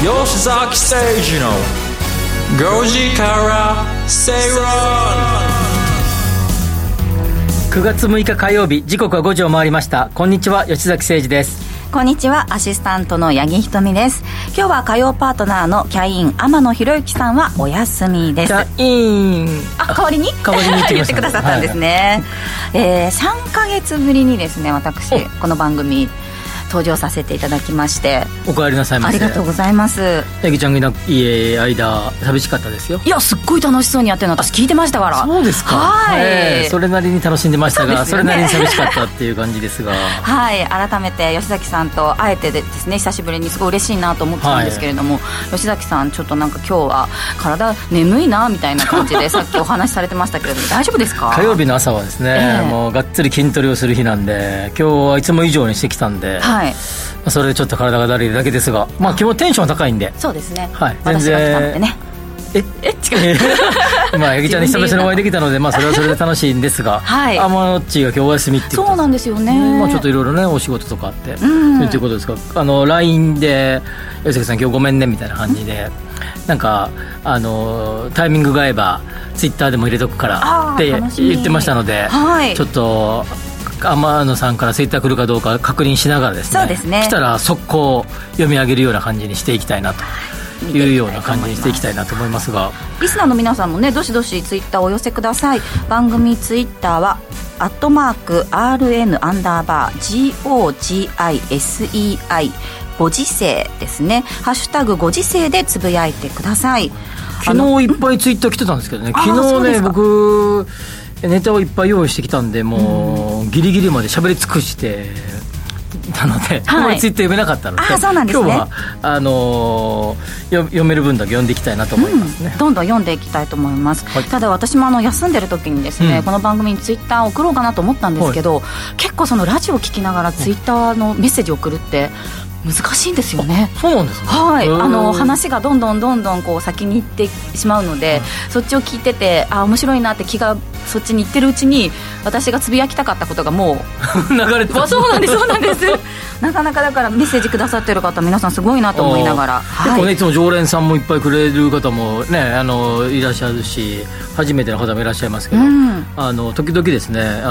吉崎誠二の5時から正論。9月6日火曜日、時刻は5時を回りました。こんにちは、吉崎誠二です。こんにちは、アシスタントの八木ひとみです。今日は火曜パートナーのキャイン天野博之さんはお休みです。キャイン、あ、代わりに言ってくださったんですね、はい。3ヶ月ぶりにですね、私この番組登場させていただきまして、お帰りなさいませ。ありがとうございます。八木ちゃんがいない間寂しかったですよ。いや、すっごい楽しそうにやってるの私聞いてましたから。そうですか。はい、それなりに楽しんでましたが、 それなりに寂しかったっていう感じですがはい、改めて吉崎さんと会えてですね、久しぶりにすごい嬉しいなと思ってたんですけれども、はい、吉崎さんちょっとなんか今日は体眠いなみたいな感じでさっきお話しされてましたけれども大丈夫ですか？火曜日の朝はですね、もうがっつり筋トレをする日なんで、今日はいつも以上にしてきたんで、はい、それでちょっと体がだるいだけですが、まあ、基本テンション高いんで。そうですね、はい、全然私が来たのでね。違うまあ八木ちゃんに久々にお会いできたので、まあ、それはそれで楽しいんですが、はい、あ、まあ、っちが今日お休みっていうこと。そうなんですよね、まあ、ちょっといろいろね、お仕事とかあって、うん、っていうことですか。あの LINE で吉崎さん今日ごめんねみたいな感じで、なんかタイミングが合えばツイッターでも入れとくからって言ってましたので、はい、ちょっと天野さんからツイッター来るかどうか確認しながらですね。そうですね、来たら速攻読み上げるような感じにしていきたいなというような感じにしていきたいなと思いますが、リスナーの皆さんもね、どしどしツイッターをお寄せください。番組ツイッターはアットマーク RN_GOGISEI ご時世ですね、ハッシュタグご時世でつぶやいてください。昨日いっぱいツイッター来てたんですけどね、昨日ね、僕ネタをいっぱい用意してきたんで、もうギリギリまで喋り尽くしてたので、あまりツイッター読めなかったので、あ、そうなんですね、今日は読める分だけ読んでいきたいなと思いますね、うん、どんどん読んでいきたいと思います、はい。ただ私も休んでる時にですね、この番組にツイッター送ろうかなと思ったんですけど、はい、結構そのラジオを聞きながらツイッターのメッセージを送るって難しいんですよね。そうなんですね、はい、話がどんどんこう先に行ってしまうので、うん、そっちを聞いてて、あ、面白いなって気がそっちに行ってるうちに、私がつぶやきたかったことがもう流れてた。そうなんです、そうなんですなかなかだからメッセージくださってる方皆さんすごいなと思いながら、はい、結構ね、いつも常連さんもいっぱいくれる方もね、いらっしゃるし、初めての方もいらっしゃいますけど、うん、時々ですね、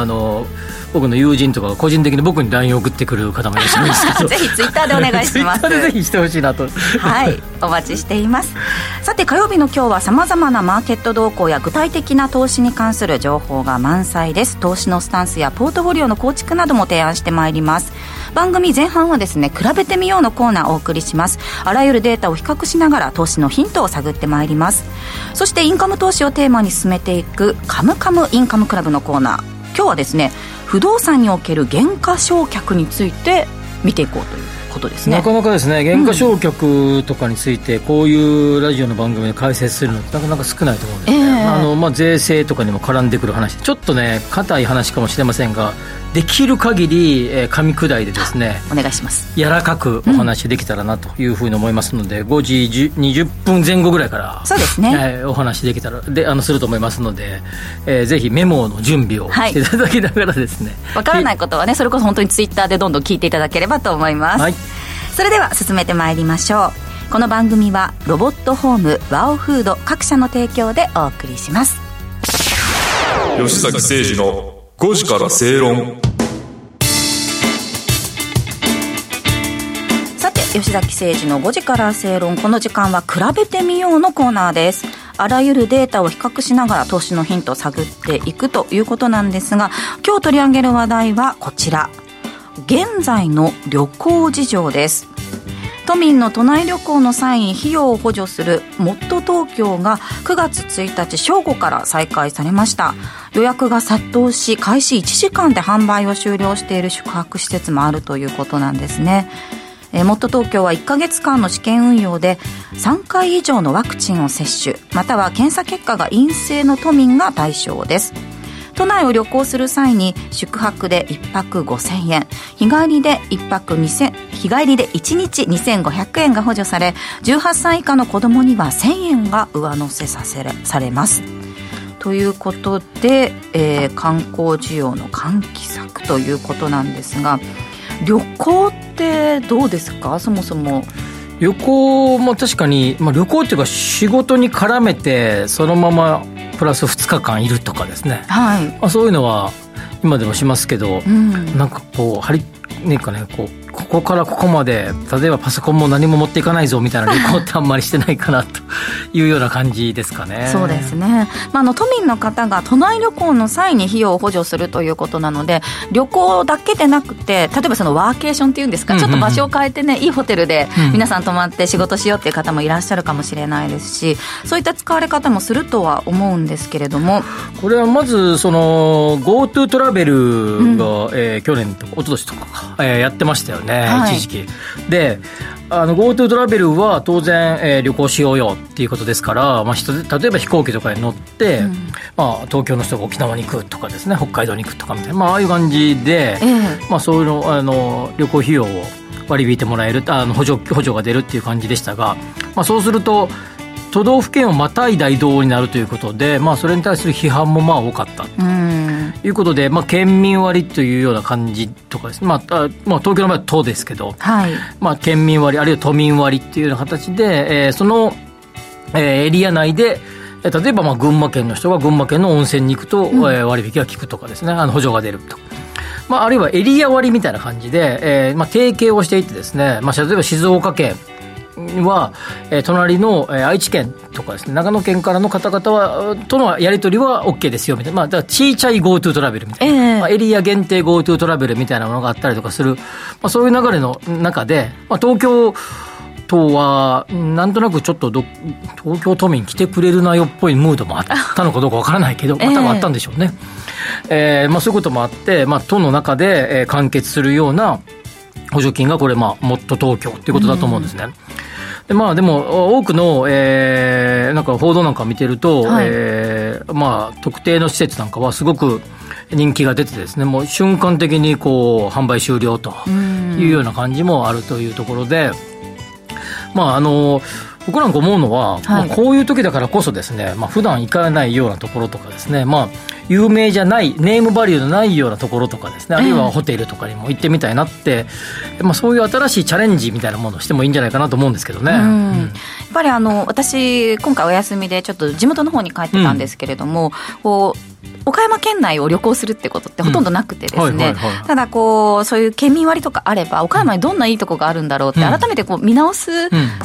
僕の友人とか個人的に僕に LINE を送ってくる方もいらっしゃるんですけどぜひツイッターでお願いします。ツイッターでぜひしてほしいなとはい、お待ちしています。さて、火曜日の今日はさまざまなマーケット動向や具体的な投資に関する情報が満載です。投資のスタンスやポートフォリオの構築なども提案してまいります。番組前半はですね、比べてみようのコーナーをお送りします。あらゆるデータを比較しながら投資のヒントを探ってまいります。そしてインカム投資をテーマに進めていくカムカムインカムクラブのコーナー、今日はですね、不動産における減価償却について見ていこうということですね。なかなかですね、減価償却とかについて、こういうラジオの番組で解説するのってなかなか少ないと思うんですね、税制とかにも絡んでくる話、ちょっとね、硬い話かもしれませんが、できる限り噛み砕いてですね、お願いします、柔らかくお話できたらなというふうに思いますので、5時20分前後ぐらいから、そうですね、お話できたらすると思いますので、ぜひメモの準備をしていただきながらですね、わからないことはね、それこそ本当にツイッターでどんどん聞いていただければと思います、はい。それでは進めてまいりましょう。この番組はロボットホーム、ワオフード各社の提供でお送りします。吉崎誠二の5時から正論。さて、吉崎誠二の5時から正論、この時間は比べてみようのコーナーです。あらゆるデータを比較しながら投資のヒントを探っていくということなんですが、今日取り上げる話題はこちら、現在の旅行事情です。都民の都内旅行の際に費用を補助するもっと Tokyo が9月1日正午から再開されました。予約が殺到し、開始1時間で販売を終了している宿泊施設もあるということなんですね。もっと Tokyo は1ヶ月間の試験運用で3回以上のワクチンを接種、または検査結果が陰性の都民が対象です。都内を旅行する際に宿泊で1泊5000円、日帰りで1日2500円が補助され、18歳以下の子どもには1000円が上乗せされます。ということで、観光需要の喚起策ということなんですが、旅行ってどうですか、そもそも。旅行も確かに、旅行っていうか仕事に絡めてそのままプラス2日間いるとかですね、はい、そういうのは今でもしますけど、なんかこうここからここまで例えばパソコンも何も持っていかないぞみたいな旅行ってあんまりしてないかなというような感じですかね。そうですね、都民の方が都内旅行の際に費用を補助するということなので、旅行だけでなくて例えばそのワーケーションっていうんですか、ちょっと場所を変えてね、いいホテルで皆さん泊まって仕事しようっていう方もいらっしゃるかもしれないですし、そういった使われ方もするとは思うんですけれども、これはまずその GoTo トラベルが、去年とか一昨年とか、やってましたよね、はい、一時期で、GoTo トラベルは当然、旅行しようよっていうことですから、例えば飛行機とかに乗って、東京の人が沖縄に行くとかですね、北海道に行くとかみたいな、ああいう感じで、そういうの、旅行費用を割り引いてもらえる、補助が出るっていう感じでしたが、そうすると都道府県をまたいだ移動になるということで、それに対する批判も多かったということで、県民割というような感じとかですね、東京の場合は都ですけど、はい、県民割あるいは都民割というような形で、その、エリア内で例えば群馬県の人が群馬県の温泉に行くと、割引が効くとかですね、補助が出るとか、あるいはエリア割みたいな感じで、提携をしていってですね、例えば静岡県は隣の愛知県とかですね、長野県からの方々はとのやり取りは OK ですよみたいな、だから小さい GoTo トラベルみたいな、エリア限定 GoTo トラベルみたいなものがあったりとかする、そういう流れの中で、東京都はなんとなくちょっと東京都民来てくれるなよっぽいムードもあったのかどうかわからないけど、多分あったんでしょうね、そういうこともあって、都の中で完結するような補助金がこれ、もっと東京ということだと思うんですね、で、でも多くの、報道なんか見てると、はい、特定の施設なんかはすごく人気が出てですね、もう瞬間的にこう販売終了というような感じもあるというところで、僕なんか思うのは、こういう時だからこそですね、普段行かないようなところとかですね、有名じゃないネームバリューのないようなところとかですね、あるいはホテルとかにも行ってみたいなって、そういう新しいチャレンジみたいなものをしてもいいんじゃないかなと思うんですけどね、やっぱり私今回お休みでちょっと地元の方に帰ってたんですけれども、岡山県内を旅行するってことってほとんどなくてですね、ただそういう県民割とかあれば、岡山にどんないいとこがあるんだろうって改めて見直す、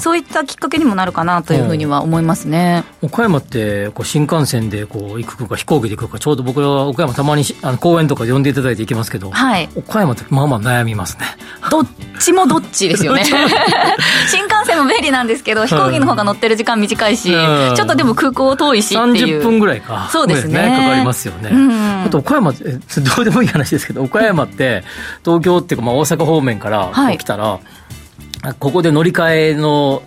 そういったきっかけにもなるかなというふうには思いますね、岡山って新幹線で行くか飛行機で行くか、ちょうど僕は岡山たまに公園とかで呼んでいただいて行きますけど、岡山って悩みますね。どっちもどっちですよね新幹線も便利なんですけど、飛行機の方が乗ってる時間短いし、ちょっとでも空港遠いしっていう、30分ぐらいか、そうですね、かかりますよね。あと岡山、どうでもいい話ですけど、岡山って東京っていうか、大阪方面から来たら、ここで乗り換えの、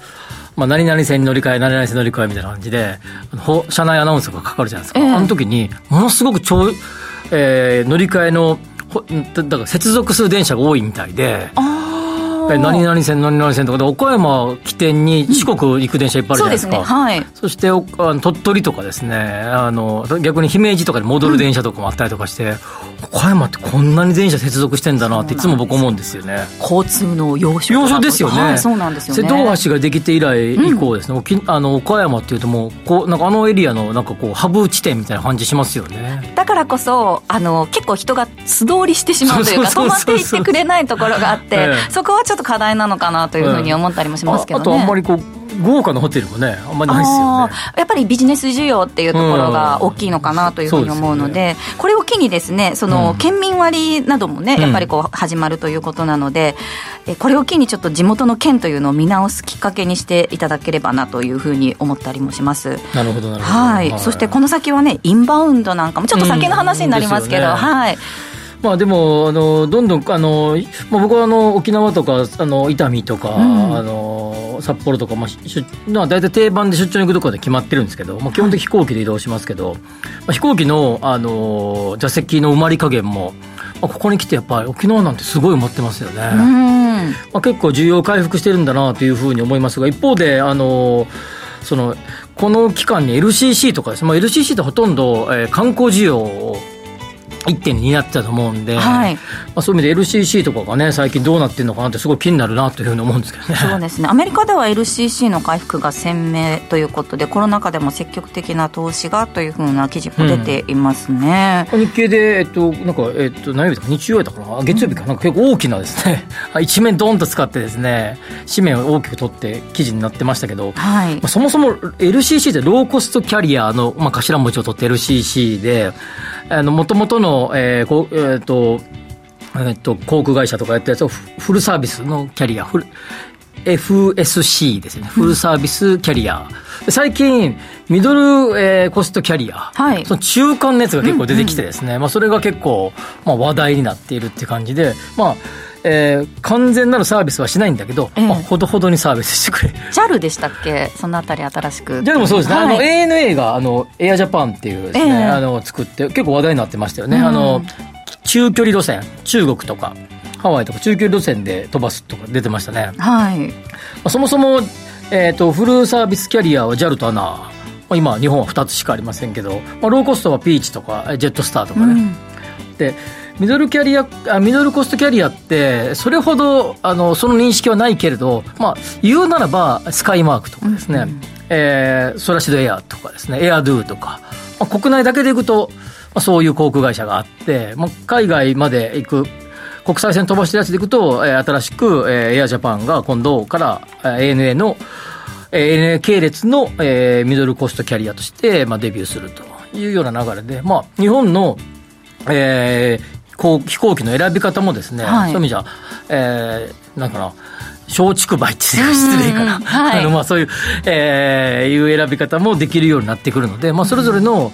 何々線に乗り換え、何々線に乗り換えみたいな感じで車内アナウンスがかかるじゃないですか、あの時にものすごく乗り換えのだから接続する電車が多いみたいで、何々線何々線とかで岡山起点に四国行く電車いっぱいあるじゃないですか、そして鳥取とかですね、逆に姫路とかに戻る電車とかもあったりとかして、岡山ってこんなに電車接続してんだなっていつも僕思うんですよね。交通の要所ですよね、そうなんですよね。瀬戸大橋ができて以来以降ですね、岡山っていうともうあのエリアのハブ地点みたいな感じしますよね。だからこそ結構人が素通りしてしまうというか、止まっていってくれないところがあって、そこはちょっと課題なのかなというふうに思ったりもしますけどね、あとあんまり豪華なホテルもね、あんまりないですよね。やっぱりビジネス需要っていうところが大きいのかなというふうに思うので、これを機にですね、その県民割などもね、やっぱり始まるということなので、これを機にちょっと地元の県というのを見直すきっかけにしていただければなというふうに思ったりもします。なるほどなるほど、そしてこの先はね、インバウンドなんかもちょっと先の話になりますけど、でもどんどん僕は沖縄とか伊丹とか、札幌とか、大体定番で出張に行くところで決まってるんですけど、基本的に飛行機で移動しますけど、飛行機の、座席の埋まり加減も、ここに来てやっぱり沖縄なんてすごい埋まってますよね、結構需要回復してるんだなというふうに思いますが、一方でこの期間に LCC とかですね、LCC ってほとんど観光需要を1.2 になってたと思うんで、はい、そういう意味で LCC とかがね最近どうなってるのかなってすごい気になるなというふうに思うんですけどね。そうですね、アメリカでは LCC の回復が鮮明ということで、コロナ禍でも積極的な投資がというふうな記事も出ていますね、うん、日経で、なんか、何曜日だか日曜日だから月曜日かなんか結構大きなですね一面ドーンと使ってですね紙面を大きく取って記事になってましたけど、はい、そもそも LCC ってローコストキャリアの、頭文字を取って LCC で、もともとの航空会社とかやったやつをフルサービスのキャリア、FSC ですよね、フルサービスキャリア、うん、最近ミドル、コストキャリア、はい、その中間のやつが結構出てきてですね、うんうん、それが結構、話題になっているって感じで、完全なるサービスはしないんだけど、ほどほどにサービスしてくれる。 JAL でしたっけ、そのあたり新しく JAL もそうですね、はい、ANA がエアジャパンっていうですね、作って結構話題になってましたよね、うん、中距離路線、中国とかハワイとか中距離路線で飛ばすとか出てましたね、はい。そもそも、フルサービスキャリアは JAL と ANA、今日本は2つしかありませんけど、ローコストはピーチとかジェットスターとかね、うん、でミドルコストキャリアってそれほどその認識はないけれど、言うならばスカイマークとかですね、うんうん、ソラシドエアとかですね、エアドゥとか、国内だけで行くと、そういう航空会社があって、海外まで行く国際線飛ばしてるやつで行くと、新しく、エアジャパンが今度から、ANA の、ANA 系列の、ミドルコストキャリアとして、デビューするというような流れで、日本の、飛行機の選び方もですね、はい、そういう意味じゃ、なんかな、松竹梅って失礼かな、はい、そういう、いう選び方もできるようになってくるので、それぞれの、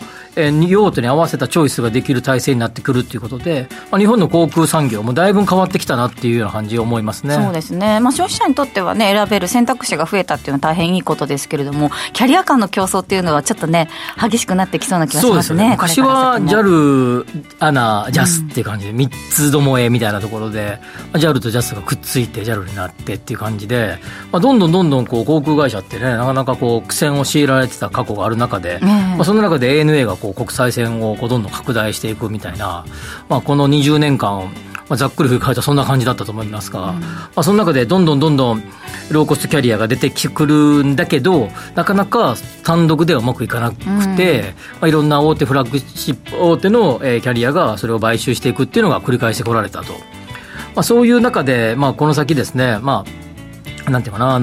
用途に合わせたチョイスができる体制になってくるということで、日本の航空産業もだいぶ変わってきたなっていうような感じを思いますね。そうですね、消費者にとってはね、選べる選択肢が増えたっていうのは大変いいことですけれども、キャリア間の競争っていうのはちょっとね激しくなってきそうな気がしますね。そうですよね、昔は JAL、ANA、JAS っていう感じで、3つどもえみたいなところで JAL と JAS がくっついて JAL になってっていう感じで、どんどん航空会社ってね、なかなか苦戦を強いられてた過去がある中で、その中で ANA が国際線をどんどん拡大していくみたいな、この20年間、ざっくり振り返るとそんな感じだったと思いますが、その中でどんどんローコストキャリアが出てくるんだけど、なかなか単独ではうまくいかなくて、いろんな大手フラッグシップ大手のキャリアがそれを買収していくっていうのが繰り返してこられたと、そういう中で、この先ですね、なんていうかな、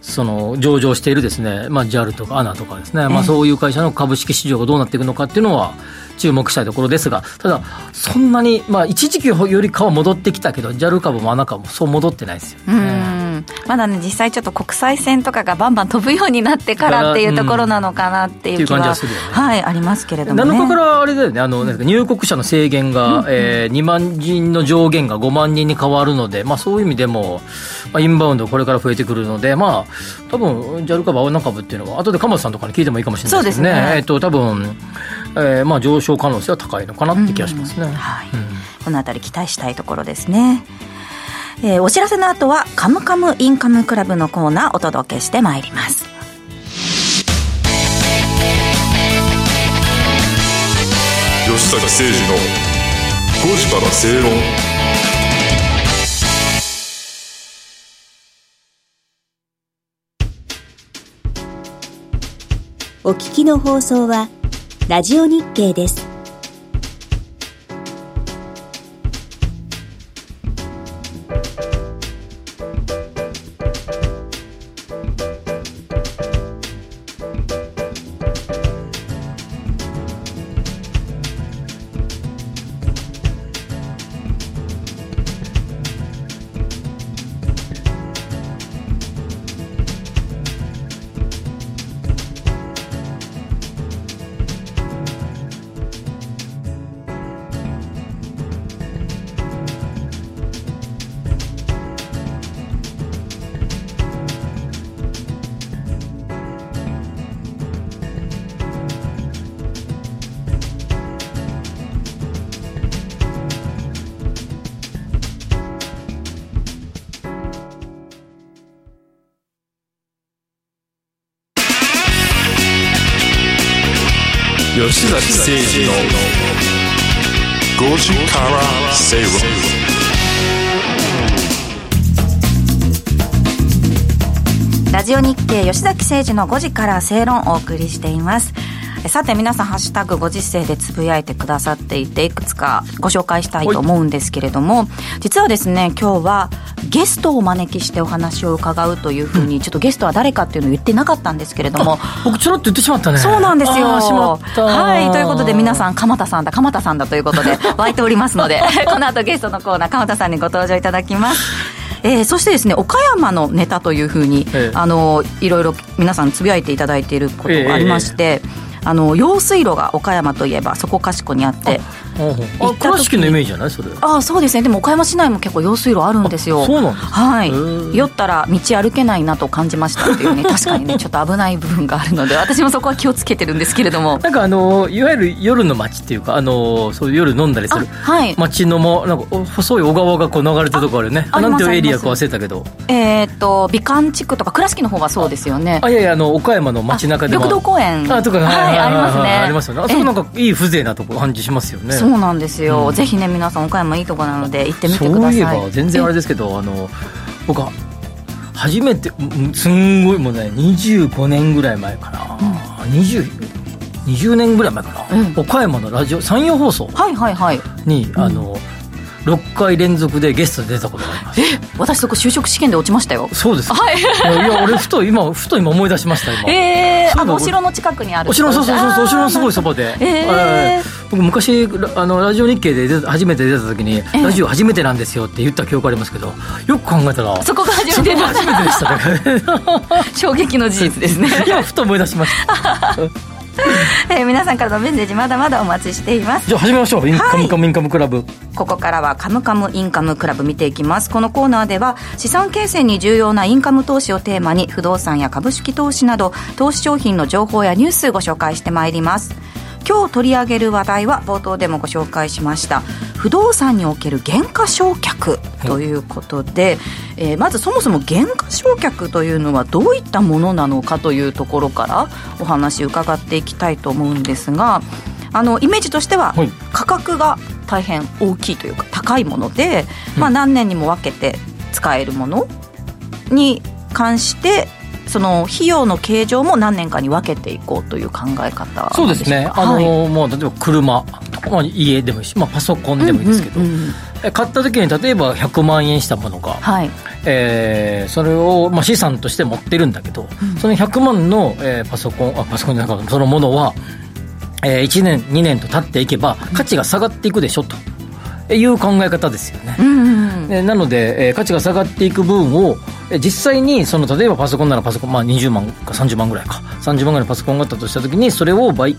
その上場しているですね、JAL とか ANA とかですね、そういう会社の株式市場がどうなっていくのかっていうのは注目したいところですが、ただそんなに、一時期よりかは戻ってきたけど、 JAL 株も ANA 株もそう戻ってないですよね。まだね、実際ちょっと国際線とかがバンバン飛ぶようになってからっていうところなのかなっていう気は、はい、ありますけれどもね。7日からあれだよね、入国者の制限が、2万人の上限が5万人に変わるので、そういう意味でも、インバウンドこれから増えてくるので、多分 JAL 株 ANA 株っていうのは後で鎌田さんとかに聞いてもいいかもしれないですね。そうですね、多分、上昇可能性は高いのかなって気がしますね、このあたり期待したいところですね。お知らせの後はカムカムインカムクラブのコーナーお届けしてまいります。吉坂誠二の5時から正論。お聞きの放送はラジオ日経です。吉崎誠二の5時から正論。ラジオ日経吉崎誠二の5時から正論をお送りしています。さて皆さんハッシュタグご時世でつぶやいてくださっていて、いくつかご紹介したいと思うんですけれども、実はですね今日はゲストをお招きしてお話を伺うというふうに、ちょっとゲストは誰かっていうのを言ってなかったんですけれども、僕ちょろっと言ってしまったね。そうなんですよ。しまった。はい、ということで皆さん鎌田さんだということで湧いておりますのでこの後ゲストのコーナー鎌田さんにご登場いただきます。そしてですね岡山のネタというふうに、いろいろ皆さんつぶやいていただいていることがありまして、用水路が岡山といえばそこかしこにあって、倉敷のイメージじゃないそれ。ああそうですね。でも岡山市内も結構用水路あるんですよ。そうなんです、はい、酔ったら道歩けないなと感じましたっていうね確かにねちょっと危ない部分があるので私もそこは気をつけてるんですけれども、なんかいわゆる夜の街っていうか、そういう夜飲んだりする街のも、はい、なんか細い小川がこう流れたとこあるよね。なんていうエリアか忘れたけど、美観地区とか倉敷の方がそうですよね。あいやいや岡山の街中でも緑道公園とか、はい、ありますね。ありますよね。あそこなんかいい風情なとこ感じしますよね。そうなんですよ、ぜひね皆さん岡山いいとこなので行ってみてください。そういえば全然あれですけど僕は初めてすんごいもうね25年ぐらい前かな、20年ぐらい前かな、岡山のラジオ山陽放送に、6回連続でゲストで出たことがあります。私そこ就職試験で落ちましたよ。そうです、はい、いや俺ふと今思い出しました。今お城の近くにある。お城、そうお城のすごいそばで、僕昔ラジオ日経で初めて出た時に、ラジオ初めてなんですよって言った記憶ありますけど、よく考えたらそこが初めてでしたね衝撃の事実ですね。いやふと思い出しました皆さんからのメッセージまだまだお待ちしています。じゃあ始めましょう。インカムカムインカムクラブ、ここからはカムカムインカムクラブ見ていきます。このコーナーでは資産形成に重要なインカム投資をテーマに、不動産や株式投資など投資商品の情報やニュースをご紹介してまいります。今日取り上げる話題は冒頭でもご紹介しました不動産における減価償却ということで、まずそもそも減価償却というのはどういったものなのかというところからお話伺っていきたいと思うんですが、イメージとしては価格が大変大きいというか高いもので、何年にも分けて使えるものに関してその費用の計上も何年かに分けていこうという考え方。そうですね、もう例えば車、家でもいいし、パソコンでもいいですけど、買った時に例えば100万円したものが、それを資産として持ってるんだけど、その100万のパソコンじゃなくてそのものは1年2年と経っていけば価値が下がっていくでしょという考え方ですよね、なので、価値が下がっていく分を実際にその例えばパソコンならパソコン、20万か30万ぐらいか30万ぐらいのパソコンがあったとしたときにそれを手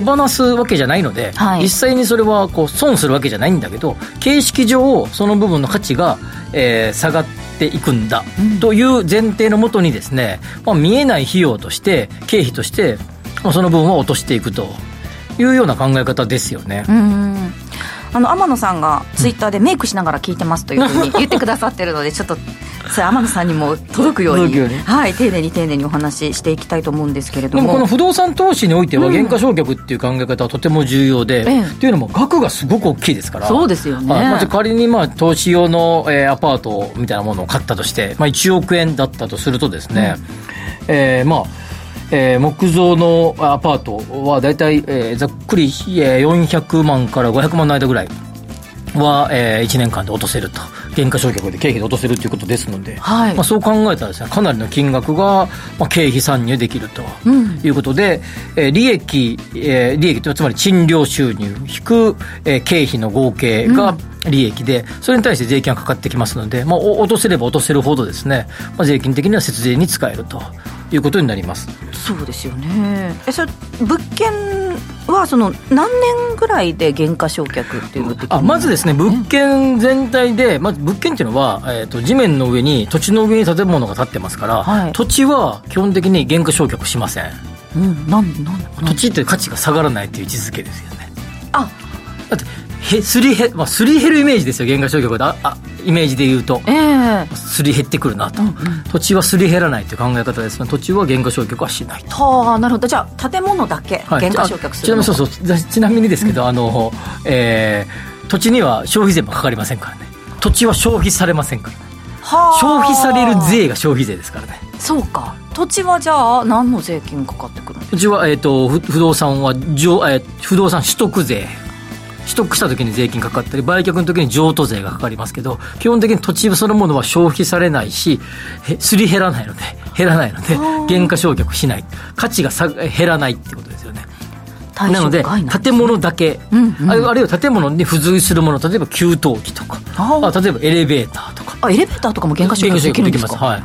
放すわけじゃないので、実際にそれはこう損するわけじゃないんだけど、形式上その部分の価値が、下がっていくんだという前提のもとにですね、見えない費用として経費としてその分は落としていくというような考え方ですよね。天野さんがツイッターでメイクしながら聞いてますというふうに言ってくださってるのでちょっとそれ天野さんにも届くように丁寧にお話ししていきたいと思うんですけれども、でもこの不動産投資においては減価償却っていう考え方はとても重要で、というのも額がすごく大きいですから。そうですよね、仮に投資用の、アパートみたいなものを買ったとして、1億円だったとするとですね、木造のアパートはだいたいざっくり400万から500万の間ぐらいは1年間で落とせると、減価償却で経費で落とせるということですので、そう考えたらですね、かなりの金額が経費参入できるということで、利益というのはつまり賃料収入引く経費の合計が利益で、それに対して税金がかかってきますので、落とせれば落とせるほどですね、税金的には節税に使えるということになります。そうですよね。それ物件はその何年ぐらいで減価償却っていうこと。まずですね、物件全体で、物件っていうのは、地面の上に土地の上に建物が建ってますから、土地は基本的に減価償却しません。土地って価値が下がらないっていう位置づけですよね。だってすり減るイメージですよ、原価償却だイメージでいうと、すり減ってくるなと、土地はすり減らないという考え方ですが、土地は原価償却はしないと。はあ、なるほど。じゃあ建物だけ原価償却するの、はい、ちなみにですけど、土地には消費税もかかりませんからね。土地は消費されませんからね。はあ、消費される税が消費税ですからね。そうか。土地はじゃあ何の税金かかってくるの？土地は、不動産は、不動産取得税、取得した時に税金かかったり、売却の時に譲渡税がかかりますけど、基本的に土地そのものは消費されないし、すり減らないので、減価償却しない、価値が減らないってことですよね。なので建物だけ、あるいは建物に付随するもの、例えば給湯器とか、例えばエレベーターとか、エレベーターとかも減価償却できるんですか？はい、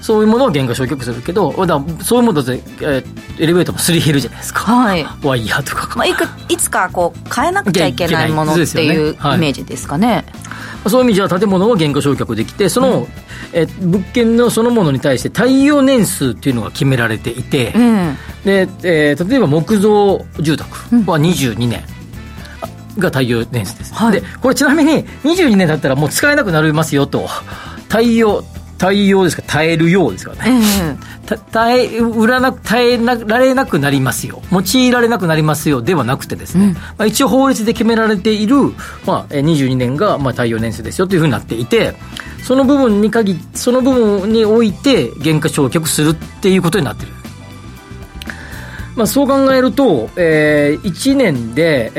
そういうものを減価償却するけど、そういうもので、エレベーターもすり減るじゃないですか、はい、ワイヤーとか、いつかこう変えなくちゃいけないものっていうイメージですかね。そういう意味じゃ建物を減価償却できて、その、物件のそのものに対して耐用年数っていうのが決められていて、で、例えば木造住宅は22年が耐用年数です、はい、でこれちなみに22年だったらもう使えなくなりますよと、耐用ですか、耐えるようですからね、耐えられなくなりますよ、用いられなくなりますよではなくてですね、一応法律で決められている、22年が耐用年数ですよというふうになっていて、その部分において減価償却するっていうことになっている。そう考えると、1年で、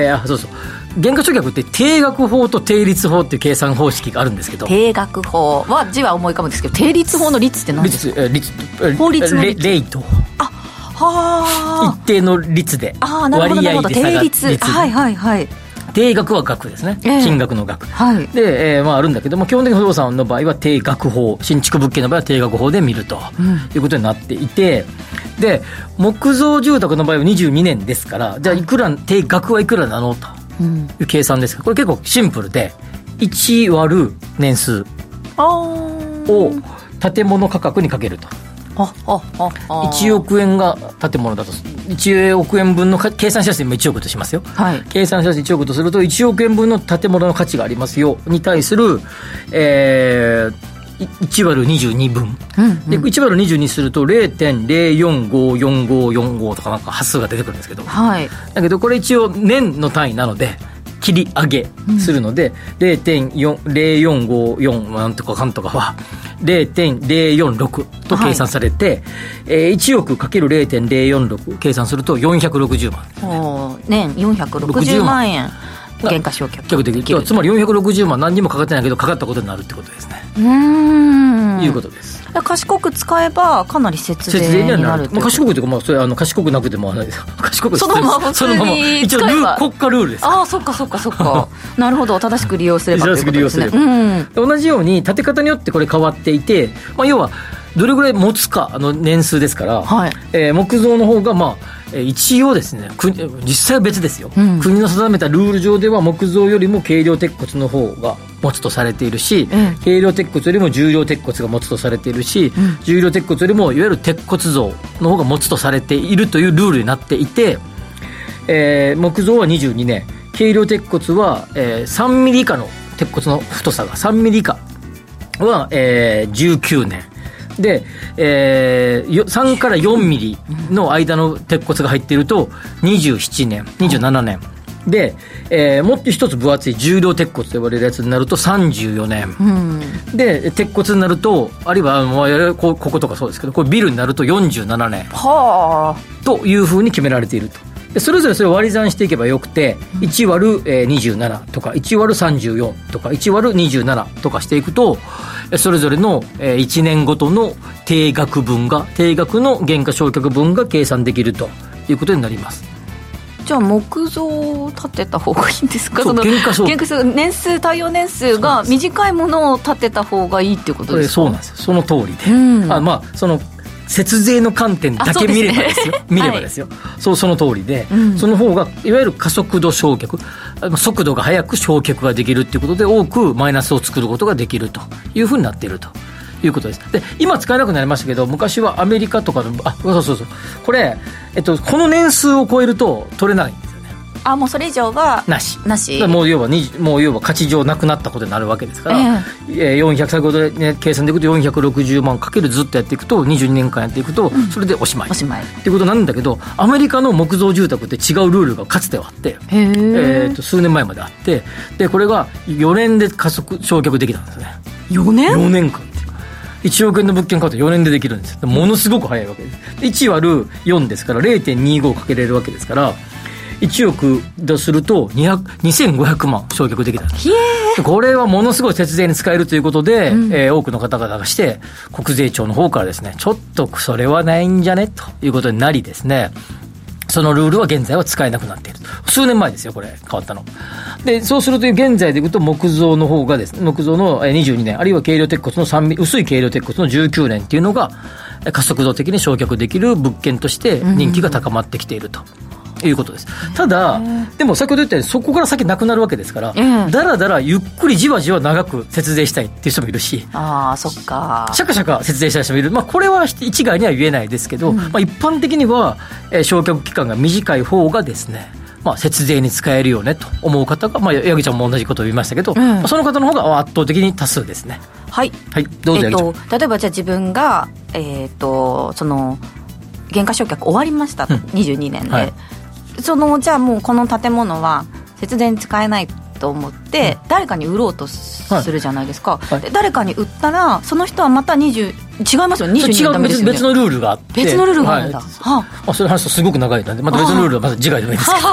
減価償却って定額法と定率法っていう計算方式があるんですけど、定額法は字は思い浮かぶんですけど、定率法の率って何ですか？法律のレイト、一定の率で割合で定率、はいはいはい、定額は額ですね、金額の額、はい、で、あるんだけど、基本的に不動産の場合は定額法、新築物件の場合は定額法で見ると、いうことになっていて、で木造住宅の場合は22年ですから、じゃあいくら定額はいくらなのという計算ですが、これ結構シンプルで、1割る年数を建物価格にかけると、1億円が建物だと1億円分の計算しやすい、今1億としますよ、はい、計算しやすい1億とすると、1億円分の建物の価値がありますよに対する、1割る22分、で1割る22すると 0.0454545 とかなんか発数が出てくるんですけど、はい、だけどこれ一応年の単位なので切り上げするので、0.0454 なんとかかんとかは 0.046 と計算されて、1億 ×0.046 計算すると460万、年460万円減価償却できる、つまり460万何にもかかってないけどかかったことになるってことですね。いうことです。賢く使えばかなり節税になるってこと。賢くというか、それ賢くなくてもないです。賢くそのまま普通に使えば、一応国家ルールです。ああ、そっかそっかそっか。なるほど、正しく利用すればということですね。同じように建て方によってこれ変わっていて、要はどれぐらい持つかの年数ですから、木造の方が一応ですね、実際は別ですよ、国の定めたルール上では木造よりも軽量鉄骨の方が持つとされているし、軽量鉄骨よりも重量鉄骨が持つとされているし、重量鉄骨よりもいわゆる鉄骨造の方が持つとされているというルールになっていて、木造は22年、軽量鉄骨は、3ミリ以下の鉄骨の太さが3ミリ以下は、19年で、3から4ミリの間の鉄骨が入っていると27年、27年で、もっと一つ分厚い重量鉄骨と呼ばれるやつになると34年、で鉄骨になると、あるいはこことかそうですけど、これビルになると47年というふうに決められていると。でそれぞれそれを割り算していけばよくて、1割る27とか1割る34とか1割る27とかしていくと、それぞれの1年ごとの定額の減価償却分が計算できるということになります。じゃあ木造を建てた方がいいんですか？年数、耐用年数が短いものを建てた方がいいっていうことですか？そうなんですよ、その通りで、その節税の観点だけ見ればですよ。見ればですよ。その通りで、その方がいわゆる加速度償却、速度が速く償却ができるということで、多くマイナスを作ることができるというふうになっているということです。で、今使えなくなりましたけど、昔はアメリカとかの、これ、この年数を超えると取れないんですよね。あもうそれ以上はなしもう要は価値上なくなったことになるわけですから、400先ほど、ね、計算でいくと460万かけるずっとやっていくと22年間やっていくと、うん、それでおしまいっていうことなんだけど、アメリカの木造住宅って違うルールがかつてはあって、数年前まであって、でこれが4年で加速償却できたんですね。4年間1億円の物件買うと4年でできるんです。ものすごく早いわけです。1割る4ですから 0.25 かけれるわけですから、1億とすると2500万償却できた。これはものすごい節税に使えるということで、多くの方々がして国税庁の方からですね、ちょっとそれはないんじゃねということになりですね、そのルールは現在は使えなくなっている。数年前ですよこれ変わったので。そうすると現在でいくと木造の方がですね、木造の22年あるいは軽量鉄骨の薄い軽量鉄骨の19年っていうのが加速度的に償却できる物件として人気が高まってきているということです。ただでも先ほど言ったようにそこから先なくなるわけですから、だらだらゆっくりじわじわ長く節税したいっていう人もいるし、そっかシャカシャカ節税したい人もいる、これは一概には言えないですけど、一般的には償却期間が短い方がですね、節税に使えるよねと思う方が、矢口ちゃんも同じことを言いましたけど、その方の方が圧倒的に多数ですね。はい、どうぞ矢口ちゃん。例えばじゃあ自分がその減価償却終わりましたと、22年で、じゃあもうこの建物は節電使えないと思って誰かに売ろうとするじゃないですか、で誰かに売ったらその人はまた20、違いますよね、22年ダメですよね。別のルールがあって、別のルールがあるんだ、それ話すごく長いのでまた別のルールはまた次回でもいいですけど、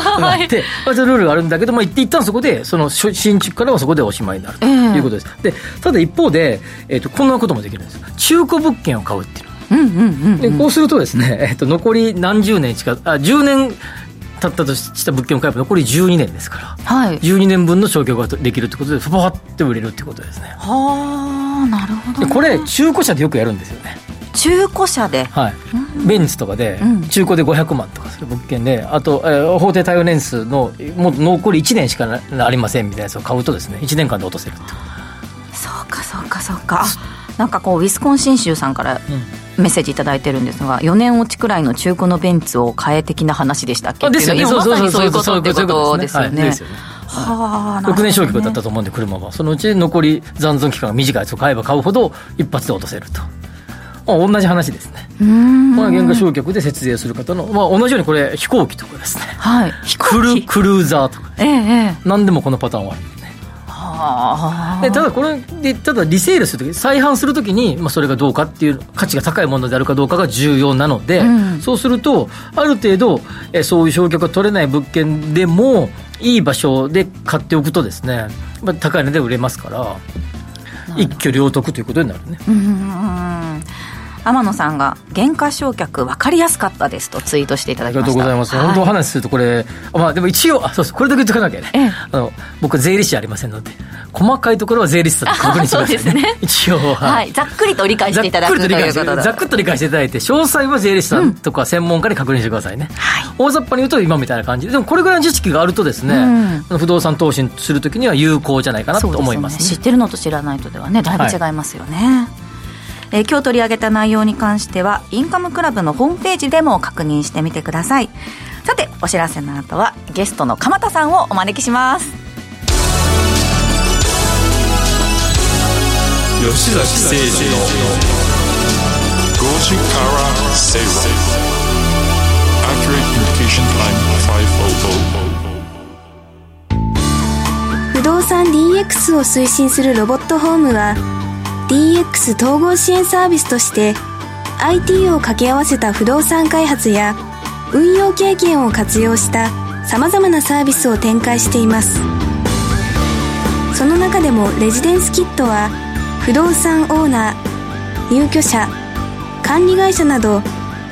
別のルールがあるんだけど、一旦そこでその新築からはそこでおしまいになるということです。でただ一方で、こんなこともできるんです。中古物件を買うっていうの、でこうするとですね、残り何十年しか10年経ったとした物件を買えば残り12年ですから、12年分の償却ができるということで、バーッと売れるということですね。なるほど、ね、でこれ中古車でよくやるんですよね。中古車で、ベンツとかで中古で500万とかする物件で、あと、法定対応年数のもう残り1年しかありませんみたいなやつを買うとですね、1年間で落とせるって。そうかなんかこうウィスコンシン州さんから、メッセージいただいてるんですが、4年落ちくらいの中古のベンツを買え的な話でしたっけ。ですよね、まさにそういうことってことですよね。6年償却だったと思うんで、車はそのうち残り残存期間が短いやつを買えば買うほど一発で落とせると、同じ話ですね。減価償却で節税する方の、同じようにこれ飛行機とかですね、クルーザーとか、何でもこのパターンはある。でただこれでリセールするとき、再販するときに、それがどうかっていう価値が高いものであるかどうかが重要なので、そうするとある程度そういう償却が取れない物件でもいい場所で買っておくとですね、高いので売れますから一挙両得ということになるね。天野さんが減価償却分かりやすかったですとツイートしていただきました。ありがとうございます。本当話するとこれ、でも一応これだけ言っておかなきゃね、僕は税理士ありませんので細かいところは税理士さんと確認しますね。一応ざっくりと理解していただくということで、ざっくりと理解していただいて、詳細は税理士さんとか専門家に確認してくださいね。大雑把に言うと今みたいな感じでも、これぐらいの知識があるとですね、不動産投資するときには有効じゃないかなと思いますね。知ってるのと知らないとではね、だいぶ違いますよね。今日取り上げた内容に関してはインカムクラブのホームページでも確認してみてください。さてお知らせの後はゲストの鎌田さんをお招きします。吉崎誠二の5時から正論 Accurate Communication Line 500。 不動産 DX を推進するロボットホームはDX 統合支援サービスとして IT を掛け合わせた不動産開発や運用経験を活用した様々なサービスを展開しています。その中でもレジデンスキットは不動産オーナー、入居者、管理会社など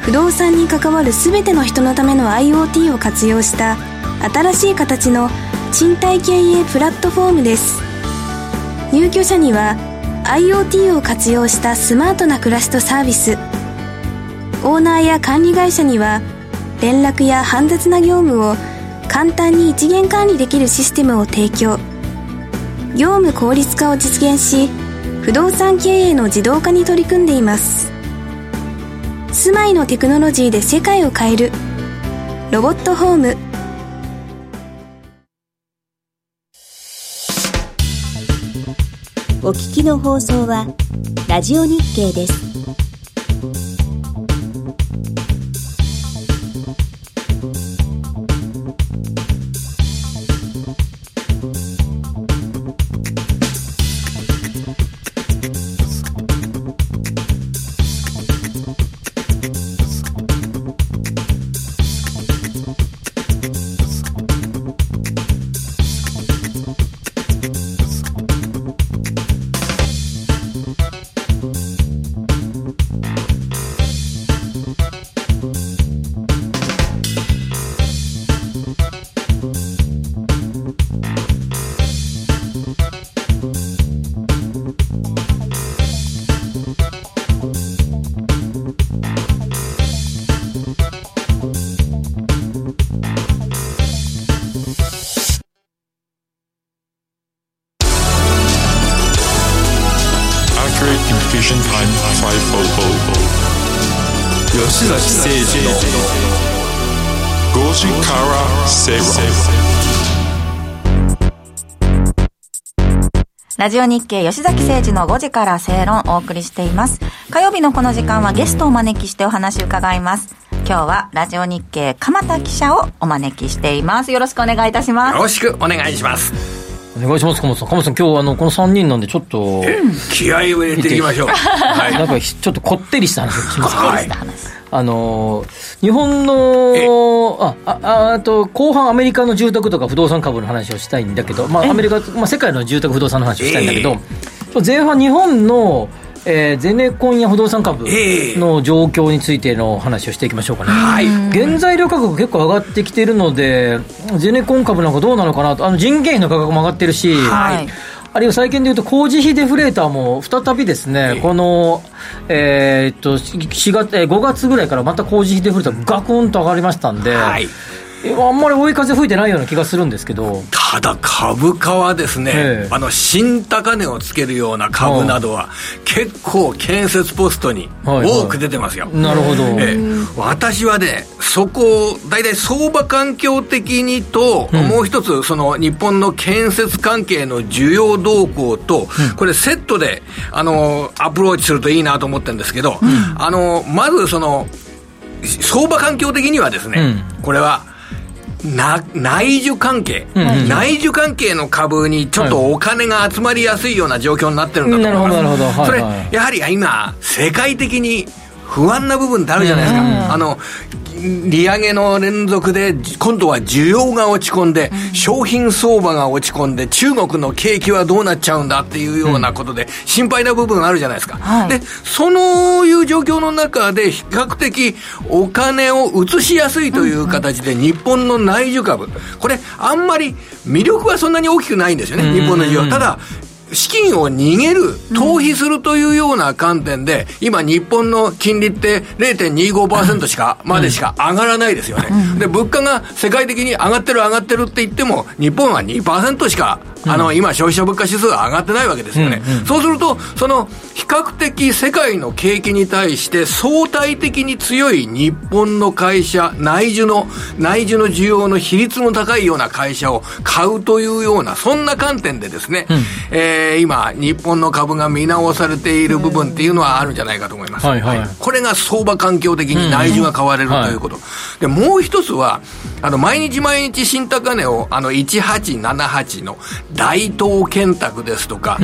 不動産に関わる全ての人のための IoT を活用した新しい形の賃貸経営プラットフォームです。入居者にはIoT を活用したスマートな暮らしとサービス、オーナーや管理会社には連絡や煩雑な業務を簡単に一元管理できるシステムを提供、業務効率化を実現し不動産経営の自動化に取り組んでいます。住まいのテクノロジーで世界を変えるロボットホーム。お聞きの放送はラジオ日経です。吉崎誠二の5時から正論。ラジオ日経吉崎誠二の5時から正論をお送りしています。火曜日のこの時間はゲストをお招きしてお話を伺います。今日はラジオ日経鎌田記者をお招きしています。よろしくお願いいたします。よろしくお願いします。お願いします、鎌田さん。鎌田さん、今日この3人なんでちょっと気合いを入れていきましょう。はい、なんかちょっとこってりした話をします。はい、日本の後半アメリカの住宅とか不動産株の話をしたいんだけど、アメリカ、世界の住宅不動産の話をしたいんだけど、前半日本のゼネコンや不動産株の状況についての話をしていきましょうかね。はい、原材料価格結構上がってきているのでゼネコン株なんかどうなのかなと。人件費の価格も上がってるし、はい、あるいは最近でいうと工事費デフレーターも再びですね、この、5月ぐらいからまた工事費デフレーターがガクンと上がりましたんで、はい、あんまり追い風吹いてないような気がするんですけど、ただ株価はですね、新高値をつけるような株などは結構建設ポストに多く出てますよ。はいはい、なるほど。私はね、そこをだいたい相場環境的にと、もう一つその日本の建設関係の需要動向と、これセットでアプローチするといいなと思ってるんですけど、まずその相場環境的にはですね、これは内需関係の株にちょっとお金が集まりやすいような状況になってるんだと思います。なるほど、なるほど。それ、やはり今世界的に不安な部分ってあるじゃないですか。利上げの連続で今度は需要が落ち込んで、商品相場が落ち込んで、中国の景気はどうなっちゃうんだっていうようなことで心配な部分があるじゃないですか。はい、でそういう状況の中で比較的お金を移しやすいという形で日本の内需株、これあんまり魅力はそんなに大きくないんですよね。日本の需要、ただ資金を逃げる、逃避するというような観点で、今日本の金利って 0.25% までしか上がらないですよね。で物価が世界的に上がってるって言っても、日本は 2% しか今消費者物価指数が上がってないわけですよね。そうするとその比較的世界の景気に対して相対的に強い日本の会社、内需の需要の比率の高いような会社を買うというような、そんな観点でですね、今日本の株が見直されている部分っていうのはあるんじゃないかと思います。はいはい、これが相場環境的に内需が買われるということ、でもう一つは毎日新高値を1878の大東建託ですとか、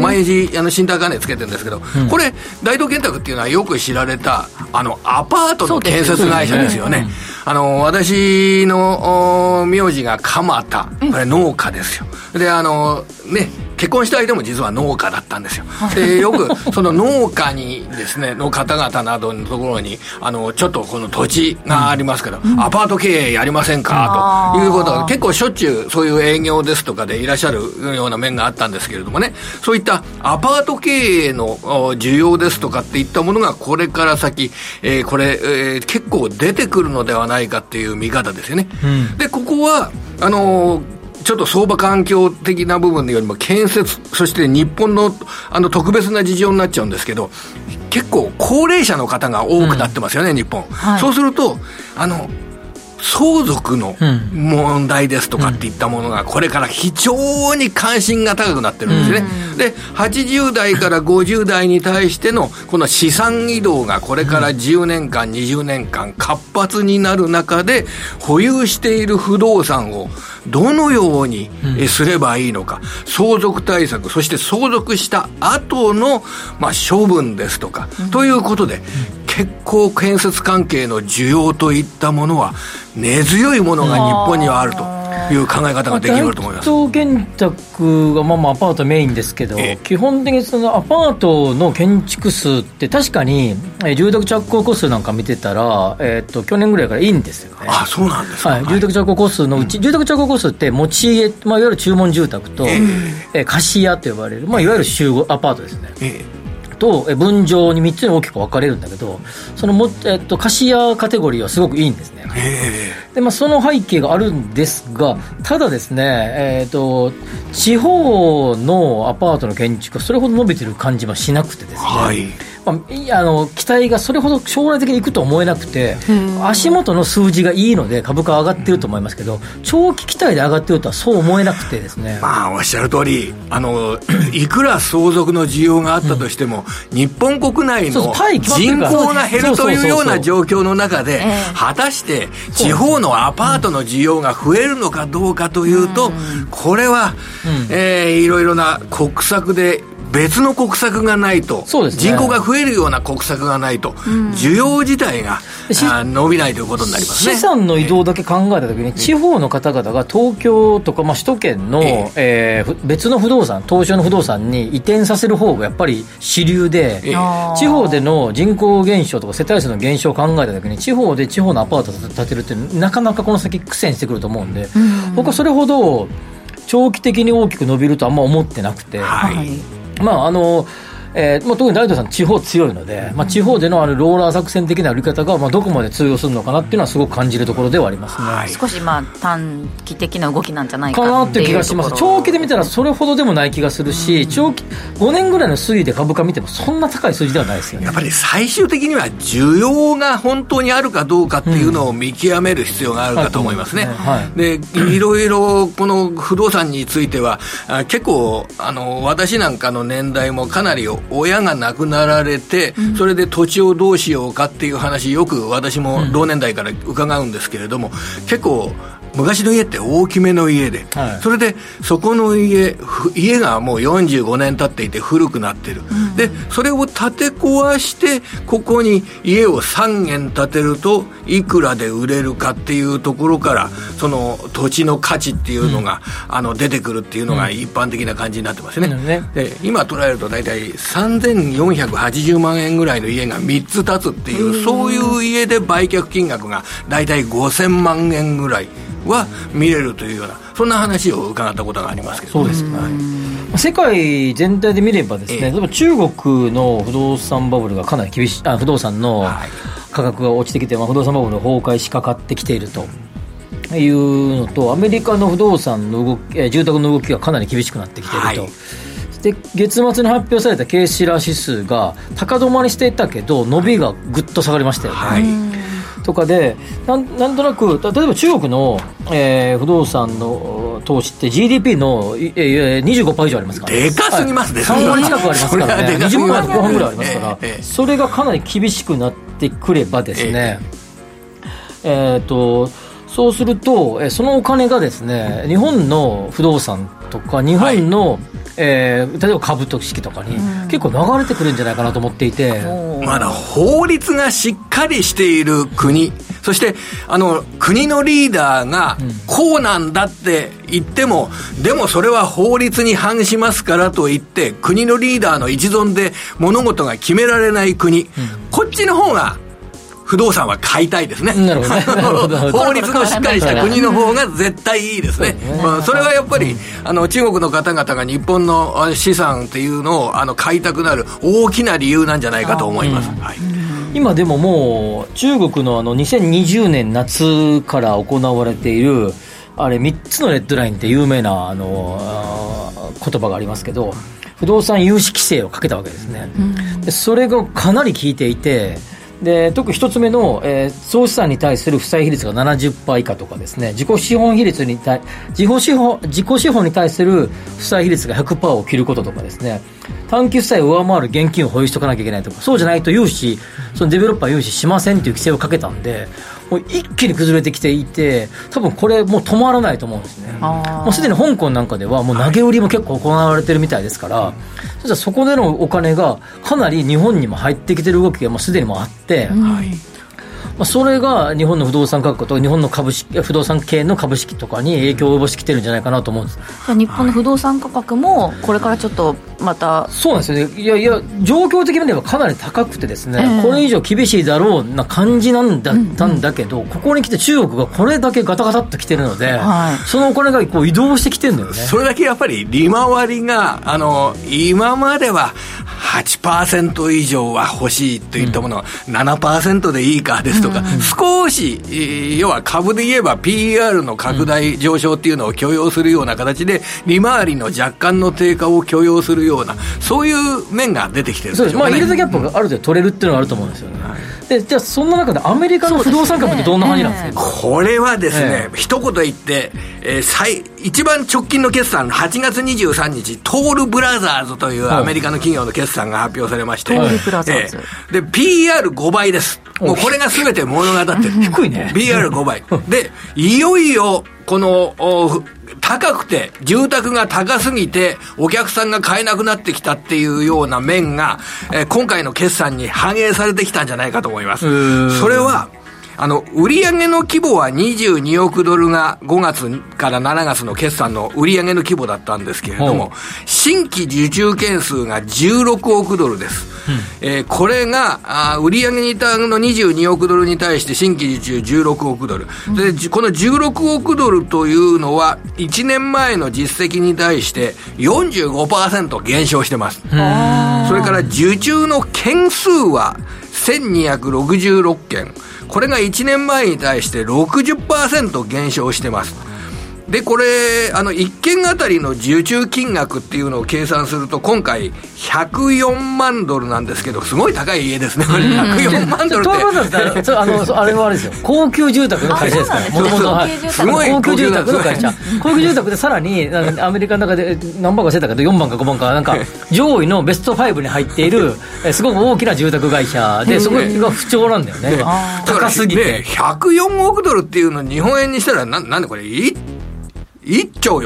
毎日新高値つけてるんですけど、これ大東建託っていうのはよく知られたアパートの建設会社ですよね。私の名字が鎌田、これ農家ですよ。で結婚した相手も実は農家だったんですよ。でよくその農家にですねの方々などのところにちょっとこの土地がありますけど、アパート経営やりませんかということが結構しょっちゅうそういう営業ですとかでいらっしゃるような面があったんですけれどもね、そういったアパート経営の需要ですとかっていったものがこれから先、結構出てくるのではないかっていう見方ですよね。でここはちょっと相場環境的な部分よりも建設、そして日本の特別な事情になっちゃうんですけど、結構高齢者の方が多くなってますよね、日本。はい、そうすると相続の問題ですとかっていったものがこれから非常に関心が高くなってるんですね、うん、で80代から50代に対してのこの資産移動がこれから10年間20年間活発になる中で保有している不動産をどのようにすればいいのか、相続対策、そして相続した後の処分ですとかということで結構建設関係の需要といったものは根強いものが日本にはあるという考え方ができると思います。大東建託がアパートメインですけど、基本的にそのアパートの建築数って確かに住宅着工戸数なんか見てたら、去年ぐらいからいいんですよね。あ、そうなんですか、はい、住宅着工戸数のうち、うん、住宅着工戸数って持ち家、いわゆる注文住宅と、貸し家と呼ばれる、いわゆる集合アパートですね、と分譲に3つに大きく分かれるんだけど、その貸家カテゴリーはすごくいいんですね。で、その背景があるんですが、ただですね、地方のアパートの建築はそれほど伸びてる感じはしなくてですね、はい、期待がそれほど将来的にいくと思えなくて、足元の数字がいいので株価は上がってると思いますけど、長期期待で上がってるとはそう思えなくてですね、おっしゃる通り、いくら相続の需要があったとしても、日本国内の人口が減るというような状況の中で、果たして地方のアパートの需要が増えるのかどうかというと、これはいろいろな国策で別の国策がないと、ね、人口が増えるような国策がないと、需要自体が伸びないということになりますね。資産の移動だけ考えたときに、地方の方々が東京とか、首都圏の、別の不動産、東証の不動産に移転させる方がやっぱり主流で、地方での人口減少とか世帯数の減少を考えたときに、地方で地方のアパートを建てるってなかなかこの先苦戦してくると思うんで、僕はそれほど長期的に大きく伸びるとあんま思ってなくて、特に大東さん地方強いので、地方でのローラー作戦的なやり方がどこまで通用するのかなっていうのはすごく感じるところではありますね、少し短期的な動きなんじゃないかなっていう気がします。長期で見たらそれほどでもない気がするし、長期5年ぐらいの推移で株価見てもそんな高い数字ではないですよね。やっぱり最終的には需要が本当にあるかどうかっていうのを見極める必要があるかと思いますね、で、いろいろこの不動産については結構私なんかの年代もかなり親が亡くなられて、それで土地をどうしようかっていう話、よく私も同年代から伺うんですけれども、結構昔の家って大きめの家で、それでそこの家がもう45年経っていて古くなってる、でそれを建て壊してここに家を3軒建てるといくらで売れるかっていうところから、その土地の価値っていうのが、出てくるっていうのが一般的な感じになってますね、で今捉えると大体3480万円ぐらいの家が3つ建つっていう、そういう家で売却金額が大体5000万円ぐらいは見れるというような、そんな話を伺ったことがありますけど、そうですね、世界全体で見ればですね、例えば中国の不動産バブルがかなり厳しい、不動産の価格が落ちてきて、不動産バブルの崩壊しかかってきているというのと、アメリカの不動産の住宅の動きがかなり厳しくなってきていると、で月末に発表されたケイシラ指数が高止まりしていたけど伸びがぐっと下がりましたよね、とかで、なんとなく例えば中国の、不動産の投資って GDP の 25% 以上ありますから、でかすぎますね、3割近くありますからね、20万円の5分ぐらいありますから、それがかなり厳しくなってくればですね、そうするとそのお金がですね、日本の不動産とか日本の、例えば株式とかに結構流れてくるんじゃないかなと思っていて、まだ法律がしっかりしている国、そして国のリーダーがこうなんだって言っても、でもそれは法律に反しますからといって国のリーダーの一存で物事が決められない国、こっちの方が不動産は買いたいですね。なるほどね。法律のしっかりした国の方が絶対いいですね。それはやっぱり中国の方々が日本の資産っていうのを買いたくなる大きな理由なんじゃないかと思います。今でももう中国の2020年夏から行われている3つのレッドラインって有名な言葉がありますけど、不動産融資規制をかけたわけですね。でそれがかなり効いていて、で特に1つ目の、総資産に対する負債比率が 70% 以下とかですね、自己資本比率に対自己資本に対する負債比率が 100% を切ることとかですね、短期負債を上回る現金を保有しておかなきゃいけないとか、そうじゃないと融資、そのデベロッパー融資しませんという規制をかけたんで、もう一気に崩れてきていて、多分これもう止まらないと思うんですね。もうすでに香港なんかではもう投げ売りも結構行われてるみたいですから、はい、そこでのお金がかなり日本にも入ってきてる動きがもうすでにもあって、はい、それが日本の不動産価格と日本の株式、不動産系の株式とかに影響を及ぼしてきてるんじゃないかなと思うんです。日本の不動産価格もこれからちょっとまた、はい、そうなんですよね。いやいや、状況的に言えばかなり高くてですね、これ以上厳しいだろうな感じなんだったんだけど、ここに来て中国がこれだけガタガタっと来てるので、はい、そのお金がこう移動してきてるんだよね。それだけやっぱり利回りが今までは 8% 以上は欲しいといったものが 7% でいいかですとか、少し要は株で言えば PR の拡大上昇っていうのを許容するような形で利回りの若干の低下を許容するような、そういう面が出てきてるんでしょうね。まあ、イールドギャップがある程度取れるっていうのがあると思うんですよね。でじゃあそんな中でアメリカの不動産株ってどんな感じなんですか。これはですね、一言言って、一番直近の決算の8月23日トールブラザーズというアメリカの企業の決算が発表されまして、で PR5 倍です。もうこれが全て物語ってる。低いね。 PR5 倍で、いよいよこの高くて住宅が高すぎてお客さんが買えなくなってきたっていうような面が、今回の決算に反映されてきたんじゃないかと思います。それは売上の規模は22億ドルが5月から7月の決算の売上の規模だったんですけれども、新規受注件数が16億ドルです、これが売上に対の22億ドルに対して新規受注16億ドルで、この16億ドルというのは1年前の実績に対して 45% 減少してます。それから受注の件数は1266件、これが1年前に対して 60% 減少してます。でこれ1件あたりの受注金額っていうのを計算すると、今回104万ドルなんですけど、すごい高い家ですね、これ104万ドルってあれはあれですよ、高級住宅の会社ですから、もともと高級住宅の会社、高級住宅でさらにアメリカの中で何番かしてたけど4番か5番かなんか上位のベスト5に入っているすごく大きな住宅会社で、そこが不調なんだよね、高すぎて。104億ドルっていうの日本円にしたらなんでこれ1兆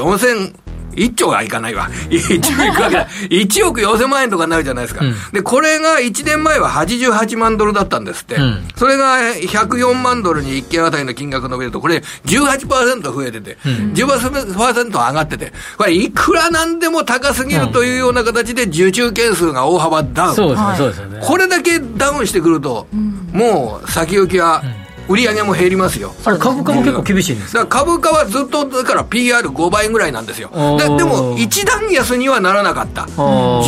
はいかないわ。1億4000万円とかになるじゃないですか。で、これが1年前は88万ドルだったんですって。それが104万ドルに1件あたりの金額が伸びると、これ 18% 増えてて、10% 上がってて、これいくらなんでも高すぎるというような形で受注件数が大幅ダウン。そうですね。これだけダウンしてくると、もう先行きは、売り上げも減りますよ。あれ株価も結構厳しいんですか。だから株価はずっとだから PR5 倍ぐらいなんですよ。でも一段安にはならなかった。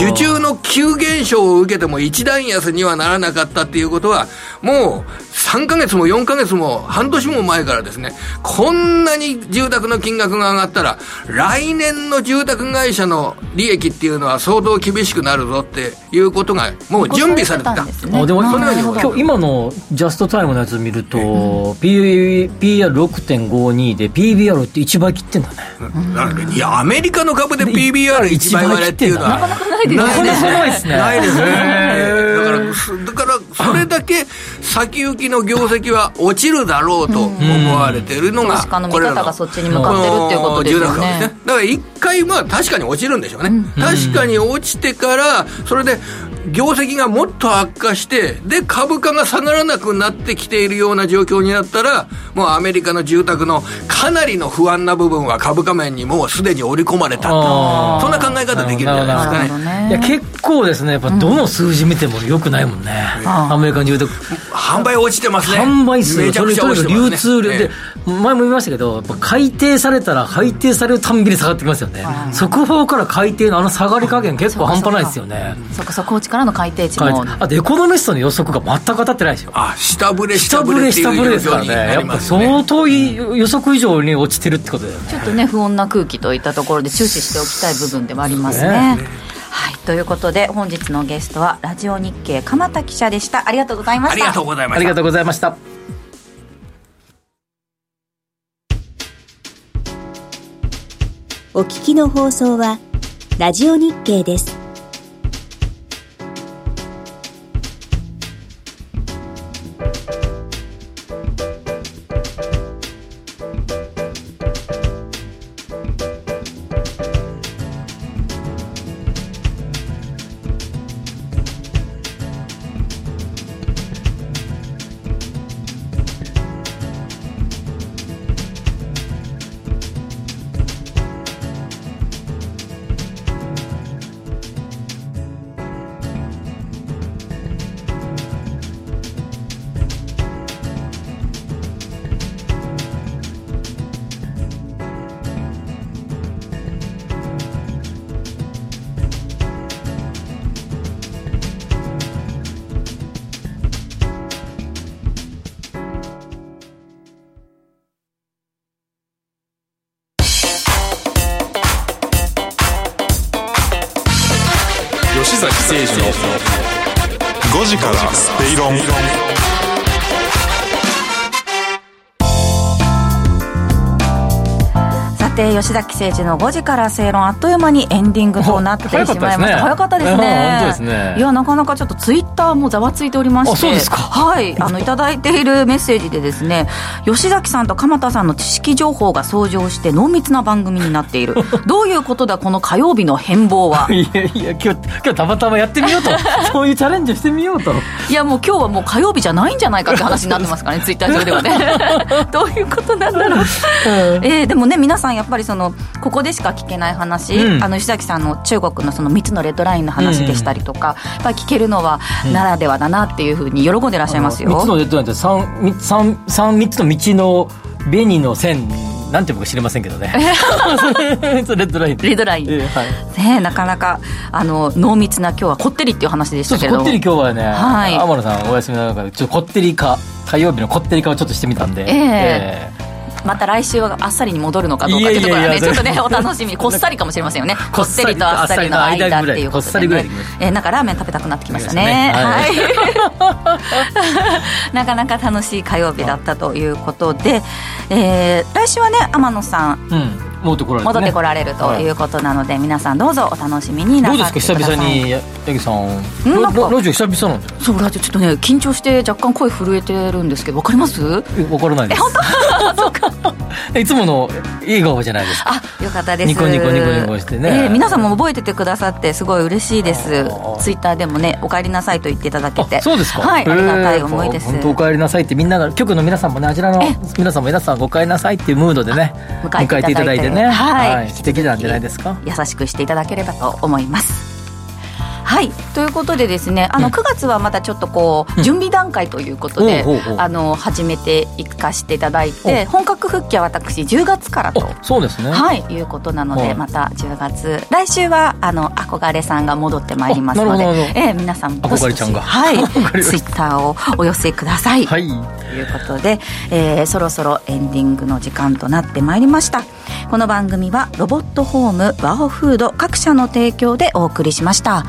受注の急減少を受けても一段安にはならなかったっていうことは、もう3ヶ月も4ヶ月も半年も前からですね、こんなに住宅の金額が上がったら来年の住宅会社の利益っていうのは相当厳しくなるぞっていうことがもう準備されてた。でも今日今のジャストタイムのやつ見るとPR6.52 で PBR って1倍切ってんだね。いやアメリカの株で PBR1 倍割れっていうのはなかなかないですね。ないですね。だからそれだけ先行きの業績は落ちるだろうと思われてるのが、これらの住宅株ですね。だから一回まあ確かに落ちるんでしょうね。確かに落ちてから、それで業績がもっと悪化して、で株価が下がらなくなってきているような状況になったら、もうアメリカの住宅のかなりの不安な部分は株価面にもうすでに織り込まれたと、そんな考え方できるんじゃないですかね。いや結構ですね、やっぱどの数字見ても良くないもんね、アメリカの住宅販売落ちてますね。販売数めちゃくちゃ落ちてますね。流通量で前も言いましたけど、やっぱ改定されたら改定されるたんびに下がってきますよね。速報から改定の下がり加減結構半端ないですよね。速報値からの改定値も、あとエコノミストの予測が全く当たってないですよ。下振れですからね。やっぱ相当予測以上に落ちてるってことだよね。ちょっとね、不穏な空気といったところで注視しておきたい部分ではありますね。はい。ということで本日のゲストはラジオ日経鎌田記者でした。ありがとうございました。ありがとうございました。ありがとうございました。お聞きの放送はラジオ日経です。吉崎誠二の5時から正論、あっという間にエンディングとなってしまいました。早かったですね。本当ですね。いや、なかなかちょっとツイッターもざわついておりまして。あ、そうですか。はい、いただいているメッセージでですね、吉崎さんと鎌田さんの知識情報が相乗して濃密な番組になっている。どういうことだこの火曜日の変貌は。いやいや、今日たまたまやってみようとそういうチャレンジしてみようと。いや、もう今日はもう火曜日じゃないんじゃないかって話になってますからねツイッター上ではねどういうことなんだろうでもね、皆さんやっぱりここでしか聞けない話、吉崎さんの中国のその3つのレッドラインの話でしたりとか、やっぱり聞けるのはならではだなっていうふうに喜んでらっしゃいますよ。3つのレッドラインって 3つの道の紅の線なんて僕知れませんけどねレッドライン、レッドライン、はいね、なかなか濃密な今日はこってりっていう話でしたけど、こってり今日はね、はい、天野さんお休みの中でちょっとこってりか火曜日のこってりかをちょっとしてみたんで、また来週はあっさりに戻るのかどうかというところはね、ちょっとねお楽しみに。こっさりかもしれませんよね。こっさりとあっさりの間っていうことで、ね、なんかラーメン食べたくなってきましたね。はい、なかなか楽しい火曜日だったということで、来週はね天野さん、戻ってこられるということなので、皆さんどうぞお楽しみになさってください。どうですか久々に八木さん、ラジオ久々なんじゃない。そう、ラジオちょっとね緊張して若干声震えてるんですけど、わかります？わからないです。本当いつもの笑顔じゃないですか。あ、よかったです。ニコニコニコニコしてね、皆さんも覚えててくださってすごい嬉しいです。ツイッターでもねお帰りなさいと言っていただけて。あ、そうですか。はい、ありがたい思いです。本当お帰りなさいってみんなが、局の皆さんもね、あちらの皆さんも皆さんお帰りなさいっていうムードでね迎えていただいてね、はい、素敵なんじゃないですか。優しくしていただければと思います。はい、ということでですね、9月はまだちょっとこう準備段階ということで、始めていかせていただいて、本格復帰は私10月からと。そうですね。はい、いうことなので、また10月、来週は憧れさんが戻ってまいりますので、皆さんもどしどしツイッターをお寄せください。はい、ということで、そろそろエンディングの時間となってまいりました。この番組はロボットホーム、ワホフード各社の提供でお送りしました。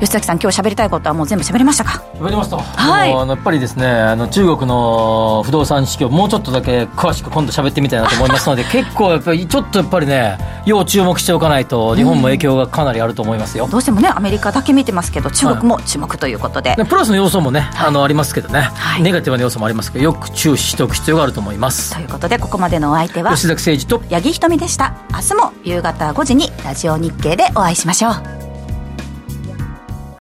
吉崎さん、今日喋りたいことはもう全部喋りましたか？喋りました。はい、やっぱりですね、中国の不動産市況もうちょっとだけ詳しく今度喋ってみたいなと思いますので結構やっぱりちょっとやっぱりね、要注目しておかないと日本も影響がかなりあると思いますよ。どうしてもねアメリカだけ見てますけど、中国も注目ということで、プラスの要素もね、ありますけどね、ネガティブな要素もありますけど、よく注視しておく必要があると思います。ということで、ここまでのお相手は吉崎誠二と八木ひとみでした。明日も夕方5時にラジオ日経でお会いしましょう。